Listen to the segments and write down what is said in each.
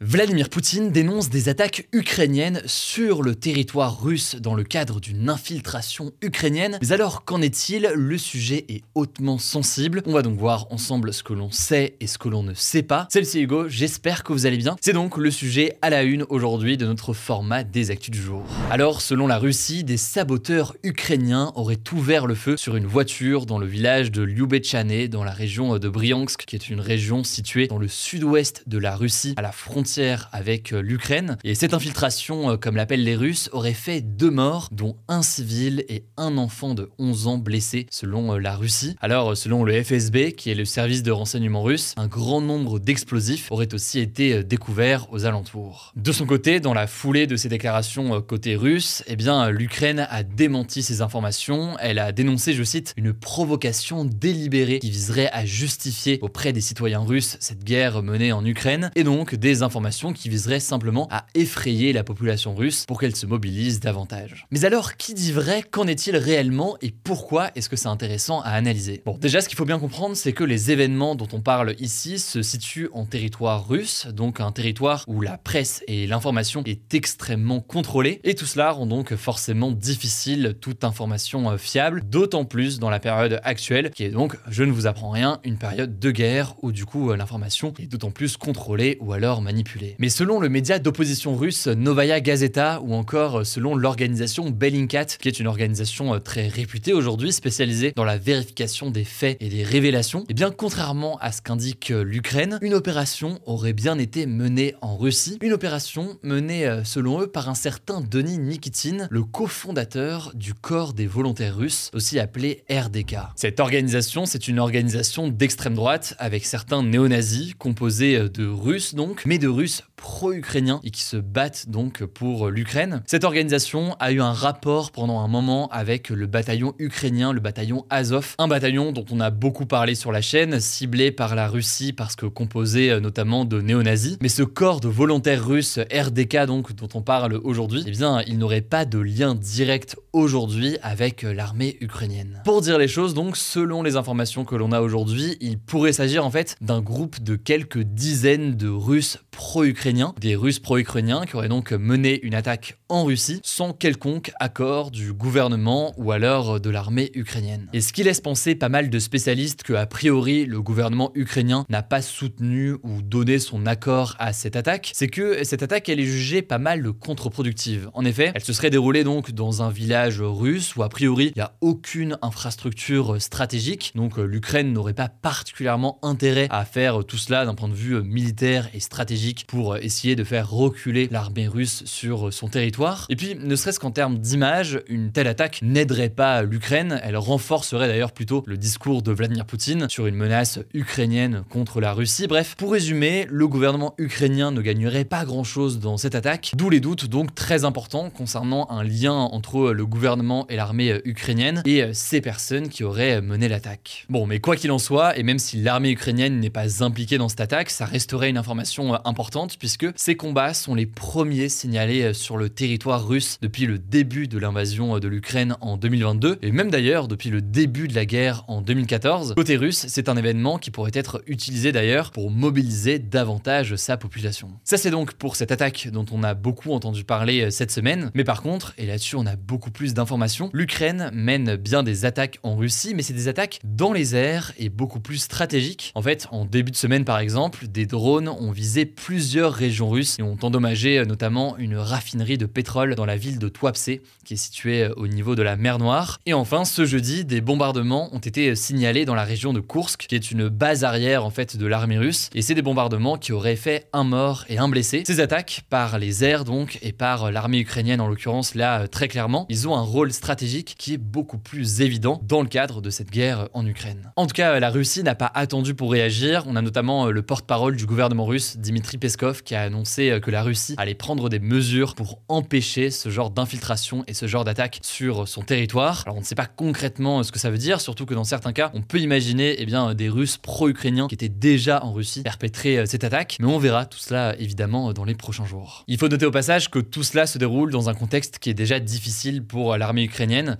Vladimir Poutine dénonce des attaques ukrainiennes sur le territoire russe dans le cadre d'une infiltration ukrainienne. Mais alors, qu'en est-il ? Le sujet est hautement sensible. On va donc voir ensemble ce que l'on sait et ce que l'on ne sait pas. Salut, c'est Hugo, j'espère que vous allez bien. C'est donc le sujet à la une aujourd'hui de notre format des Actus du jour. Alors, selon la Russie, des saboteurs ukrainiens auraient ouvert le feu sur une voiture dans le village de Lyubéchane, dans la région de Briansk, qui est une région située dans le sud-ouest de la Russie, à la frontière avec l'Ukraine. Et cette infiltration, comme l'appellent les Russes, aurait fait 2 morts, dont un civil et un enfant de 11 ans blessé, selon la Russie. Alors, selon le FSB, qui est le service de renseignement russe, un grand nombre d'explosifs auraient aussi été découverts aux alentours. De son côté, dans la foulée de ces déclarations côté russe, eh bien, l'Ukraine a démenti ces informations. Elle a dénoncé, je cite, une provocation délibérée qui viserait à justifier auprès des citoyens russes cette guerre menée en Ukraine, et donc des informations qui viseraient simplement à effrayer la population russe pour qu'elle se mobilise davantage. Mais alors, qui dit vrai ? Qu'en est-il réellement et pourquoi est-ce que c'est intéressant à analyser ? Bon, déjà, ce qu'il faut bien comprendre, c'est que les événements dont on parle ici se situent en territoire russe, donc un territoire où la presse et l'information est extrêmement contrôlée, et tout cela rend donc forcément difficile toute information fiable, d'autant plus dans la période actuelle, qui est donc, je ne vous apprends rien, une période de guerre où du coup l'information est d'autant plus contrôlée ou alors manipulé. Mais selon le média d'opposition russe Novaya Gazeta ou encore selon l'organisation Bellingcat, qui est une organisation très réputée aujourd'hui spécialisée dans la vérification des faits et des révélations, et bien contrairement à ce qu'indique l'Ukraine, une opération aurait bien été menée en Russie, une opération menée selon eux par un certain Denis Nikitin, le cofondateur du corps des volontaires russes, aussi appelé RDK. Cette organisation, c'est une organisation d'extrême droite avec certains néo-nazis, composée de Russes donc, mais de Russes pro-ukrainiens et qui se battent donc pour l'Ukraine. Cette organisation a eu un rapport pendant un moment avec le bataillon ukrainien, le bataillon Azov, un bataillon dont on a beaucoup parlé sur la chaîne, ciblé par la Russie parce que composé notamment de néo-nazis. Mais ce corps de volontaires russes RDK donc dont on parle aujourd'hui, eh bien il n'aurait pas de lien direct aujourd'hui avec l'armée ukrainienne. Pour dire les choses donc, selon les informations que l'on a aujourd'hui, il pourrait s'agir en fait d'un groupe de quelques dizaines de Russes pro-ukrainiens, des Russes pro-ukrainiens qui auraient donc mené une attaque en Russie sans quelconque accord du gouvernement ou alors de l'armée ukrainienne. Et ce qui laisse penser pas mal de spécialistes que a priori le gouvernement ukrainien n'a pas soutenu ou donné son accord à cette attaque, c'est que cette attaque elle est jugée pas mal contre-productive. En effet, elle se serait déroulée donc dans un village russe où a priori il n'y a aucune infrastructure stratégique, donc l'Ukraine n'aurait pas particulièrement intérêt à faire tout cela d'un point de vue militaire et stratégique pour essayer de faire reculer l'armée russe sur son territoire. Et puis, ne serait-ce qu'en termes d'image, une telle attaque n'aiderait pas l'Ukraine, elle renforcerait d'ailleurs plutôt le discours de Vladimir Poutine sur une menace ukrainienne contre la Russie. Bref, pour résumer, le gouvernement ukrainien ne gagnerait pas grand-chose dans cette attaque, d'où les doutes donc très importants concernant un lien entre le gouvernement et l'armée ukrainienne et ces personnes qui auraient mené l'attaque. Bon, mais quoi qu'il en soit, et même si l'armée ukrainienne n'est pas impliquée dans cette attaque, ça resterait une information importante puisque ces combats sont les premiers signalés sur le territoire russe depuis le début de l'invasion de l'Ukraine en 2022 et même d'ailleurs depuis le début de la guerre en 2014. Côté russe, c'est un événement qui pourrait être utilisé d'ailleurs pour mobiliser davantage sa population. Ça c'est donc pour cette attaque dont on a beaucoup entendu parler cette semaine, mais par contre, et là-dessus on a beaucoup plus d'informations, l'Ukraine mène bien des attaques en Russie, mais c'est des attaques dans les airs et beaucoup plus stratégiques. En fait, en début de semaine par exemple, des drones ont visé plusieurs plusieurs régions russes et ont endommagé notamment une raffinerie de pétrole dans la ville de Tuapse, qui est située au niveau de la mer Noire. Et enfin, ce jeudi, des bombardements ont été signalés dans la région de Koursk, qui est une base arrière en fait de l'armée russe. Et c'est des bombardements qui auraient fait un mort et un blessé. Ces attaques, par les airs donc, et par l'armée ukrainienne en l'occurrence là très clairement, ils ont un rôle stratégique qui est beaucoup plus évident dans le cadre de cette guerre en Ukraine. En tout cas, la Russie n'a pas attendu pour réagir. On a notamment le porte-parole du gouvernement russe, Dmitry Peskov, qui a annoncé que la Russie allait prendre des mesures pour empêcher ce genre d'infiltration et ce genre d'attaque sur son territoire. Alors on ne sait pas concrètement ce que ça veut dire, surtout que dans certains cas, on peut imaginer des Russes pro-ukrainiens qui étaient déjà en Russie perpétrer cette attaque, mais on verra tout cela évidemment dans les prochains jours. Il faut noter au passage que tout cela se déroule dans un contexte qui est déjà difficile pour l'armée ukrainienne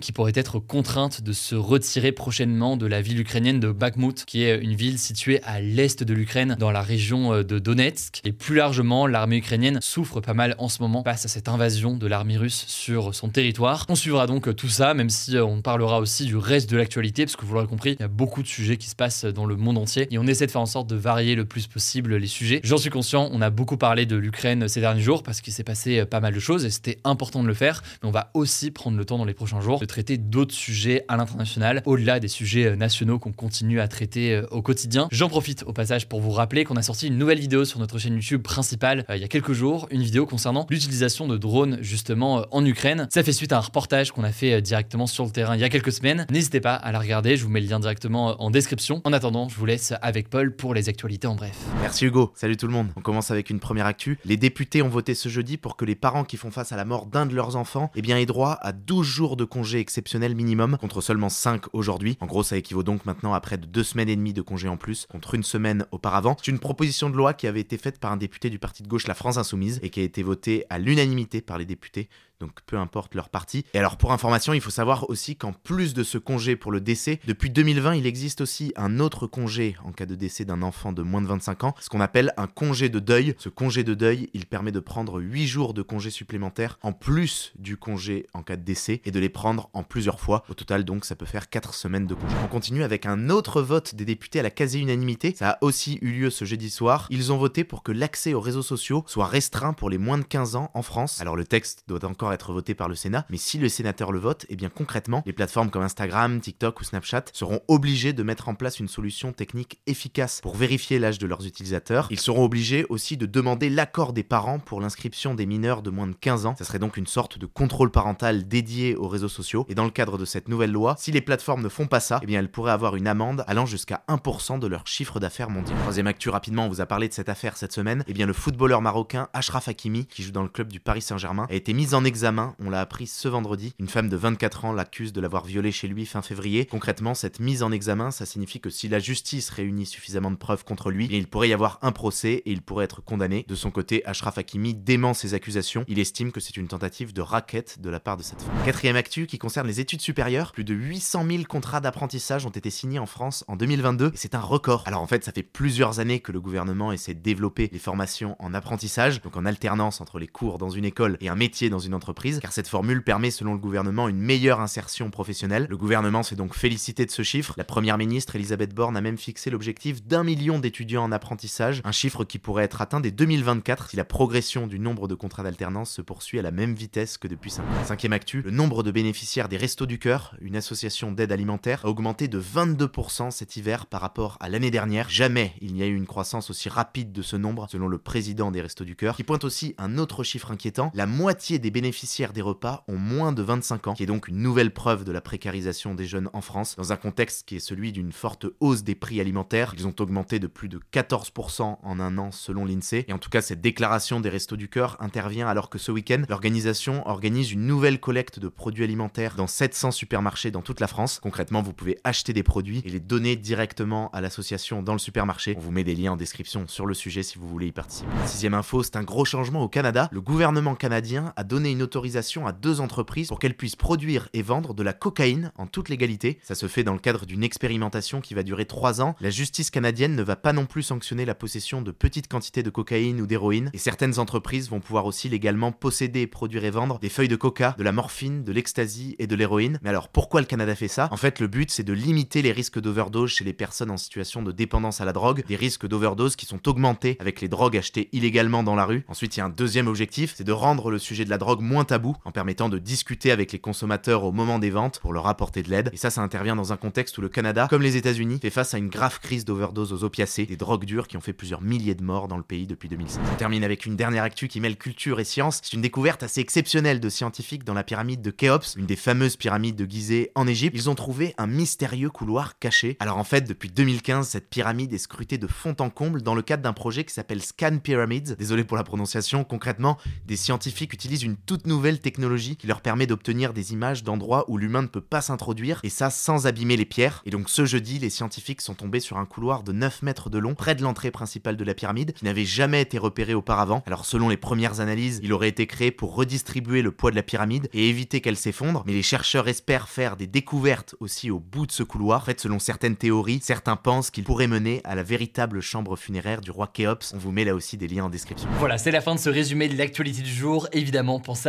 qui pourrait être contrainte de se retirer prochainement de la ville ukrainienne de Bakhmout, qui est une ville située à l'est de l'Ukraine, dans la région de Donetsk. Et plus largement, l'armée ukrainienne souffre pas mal en ce moment face à cette invasion de l'armée russe sur son territoire. On suivra donc tout ça, même si on parlera aussi du reste de l'actualité, parce que vous l'aurez compris, il y a beaucoup de sujets qui se passent dans le monde entier et on essaie de faire en sorte de varier le plus possible les sujets. J'en suis conscient, on a beaucoup parlé de l'Ukraine ces derniers jours parce qu'il s'est passé pas mal de choses et c'était important de le faire, mais on va aussi prendre le temps dans les prochains jours de traiter d'autres sujets à l'international, au-delà des sujets nationaux qu'on continue à traiter au quotidien. J'en profite au passage pour vous rappeler qu'on a sorti une nouvelle vidéo sur notre chaîne YouTube principale il y a quelques jours, une vidéo concernant l'utilisation de drones justement en Ukraine. Ça fait suite à un reportage qu'on a fait directement sur le terrain il y a quelques semaines. N'hésitez pas à la regarder, je vous mets le lien directement en description. En attendant, je vous laisse avec Paul pour les actualités en bref. Merci Hugo, salut tout le monde. On commence avec une première actu. Les députés ont voté ce jeudi pour que les parents qui font face à la mort d'un de leurs enfants aient droit à 12 jours de congé exceptionnel minimum contre seulement 5 aujourd'hui. En gros, ça équivaut donc maintenant à près de 2 semaines et demie de congé en plus contre une semaine auparavant. C'est une proposition de loi qui avait été faite par un député du parti de gauche La France Insoumise et qui a été votée à l'unanimité par les députés, donc peu importe leur parti. Et alors pour information, il faut savoir aussi qu'en plus de ce congé pour le décès, depuis 2020, il existe aussi un autre congé en cas de décès d'un enfant de moins de 25 ans, ce qu'on appelle un congé de deuil. Ce congé de deuil, il permet de prendre 8 jours de congé supplémentaires en plus du congé en cas de décès et de les prendre en plusieurs fois. Au total donc, ça peut faire 4 semaines de congé. On continue avec un autre vote des députés à la quasi-unanimité. Ça a aussi eu lieu ce jeudi soir. Ils ont voté pour que l'accès aux réseaux sociaux soit restreint pour les moins de 15 ans en France. Alors le texte doit encore être voté par le Sénat, mais si le sénateur le vote, eh bien concrètement, les plateformes comme Instagram, TikTok ou Snapchat seront obligées de mettre en place une solution technique efficace pour vérifier l'âge de leurs utilisateurs. Ils seront obligés aussi de demander l'accord des parents pour l'inscription des mineurs de moins de 15 ans. Ça serait donc une sorte de contrôle parental dédié aux réseaux sociaux. Et dans le cadre de cette nouvelle loi, si les plateformes ne font pas ça, eh bien elles pourraient avoir une amende allant jusqu'à 1% de leur chiffre d'affaires mondial. Troisième actu rapidement, on vous a parlé de cette affaire cette semaine. Eh bien le footballeur marocain Achraf Hakimi, qui joue dans le club du Paris Saint-Germain, a été mis en examen, on l'a appris ce vendredi. Une femme de 24 ans l'accuse de l'avoir violée chez lui fin février. Concrètement, cette mise en examen, ça signifie que si la justice réunit suffisamment de preuves contre lui, il pourrait y avoir un procès et il pourrait être condamné. De son côté, Achraf Hakimi dément ces accusations. Il estime que c'est une tentative de racket de la part de cette femme. Quatrième actu qui concerne les études supérieures. Plus de 800 000 contrats d'apprentissage ont été signés en France en 2022 et c'est un record. Alors en fait, ça fait plusieurs années que le gouvernement essaie de développer les formations en apprentissage, donc en alternance entre les cours dans une école et un métier dans une entreprise, car cette formule permet selon le gouvernement une meilleure insertion professionnelle. Le gouvernement s'est donc félicité de ce chiffre. La première ministre Elisabeth Borne a même fixé l'objectif d'1 million d'étudiants en apprentissage, un chiffre qui pourrait être atteint dès 2024 si la progression du nombre de contrats d'alternance se poursuit à la même vitesse que depuis 5 ans. Cinquième actu, le nombre de bénéficiaires des Restos du Cœur, une association d'aide alimentaire, a augmenté de 22% cet hiver par rapport à l'année dernière. Jamais il n'y a eu une croissance aussi rapide de ce nombre, selon le président des Restos du Cœur, qui pointe aussi un autre chiffre inquiétant. La moitié des bénéficiaires des repas ont moins de 25 ans, qui est donc une nouvelle preuve de la précarisation des jeunes en France, dans un contexte qui est celui d'une forte hausse des prix alimentaires. Ils ont augmenté de plus de 14% en un an selon l'INSEE. Et en tout cas, cette déclaration des Restos du Cœur intervient alors que ce week-end, l'organisation organise une nouvelle collecte de produits alimentaires dans 700 supermarchés dans toute la France. Concrètement, vous pouvez acheter des produits et les donner directement à l'association dans le supermarché. On vous met des liens en description sur le sujet si vous voulez y participer. Sixième info, c'est un gros changement au Canada. Le gouvernement canadien a donné une autorisation l'autorisation à 2 entreprises pour qu'elles puissent produire et vendre de la cocaïne en toute légalité. Ça se fait dans le cadre d'une expérimentation qui va durer 3 ans. La justice canadienne ne va pas non plus sanctionner la possession de petites quantités de cocaïne ou d'héroïne, et certaines entreprises vont pouvoir aussi légalement posséder, produire et vendre des feuilles de coca, de la morphine, de l'ecstasy et de l'héroïne. Mais alors pourquoi le Canada fait ça ? En fait, le but c'est de limiter les risques d'overdose chez les personnes en situation de dépendance à la drogue, des risques d'overdose qui sont augmentés avec les drogues achetées illégalement dans la rue. Ensuite, il y a un deuxième objectif, c'est de rendre le sujet de la drogue moins tabou en permettant de discuter avec les consommateurs au moment des ventes pour leur apporter de l'aide. Et ça intervient dans un contexte où le Canada, comme les États-Unis, fait face à une grave crise d'overdose aux opiacés, des drogues dures qui ont fait plusieurs milliers de morts dans le pays depuis 2005. On termine avec une dernière actu qui mêle culture et science. C'est une découverte assez exceptionnelle de scientifiques dans la pyramide de Khéops, une des fameuses pyramides de Gizeh en Égypte. Ils ont trouvé un mystérieux couloir caché. Alors en fait, depuis 2015, cette pyramide est scrutée de fond en comble dans le cadre d'un projet qui s'appelle Scan Pyramids. Désolé pour la prononciation. Concrètement, des scientifiques utilisent une toute nouvelle technologie qui leur permet d'obtenir des images d'endroits où l'humain ne peut pas s'introduire, et ça sans abîmer les pierres. Et donc ce jeudi, les scientifiques sont tombés sur un couloir de 9 mètres de long près de l'entrée principale de la pyramide qui n'avait jamais été repéré auparavant. Alors selon les premières analyses, il aurait été créé pour redistribuer le poids de la pyramide et éviter qu'elle s'effondre, mais les chercheurs espèrent faire des découvertes aussi au bout de ce couloir. En fait, selon certaines théories, certains pensent qu'il pourrait mener à la véritable chambre funéraire du roi Khéops. On vous met là aussi des liens en description. Voilà, c'est la fin de ce résumé de l'actualité du jour. Évidemment, pensez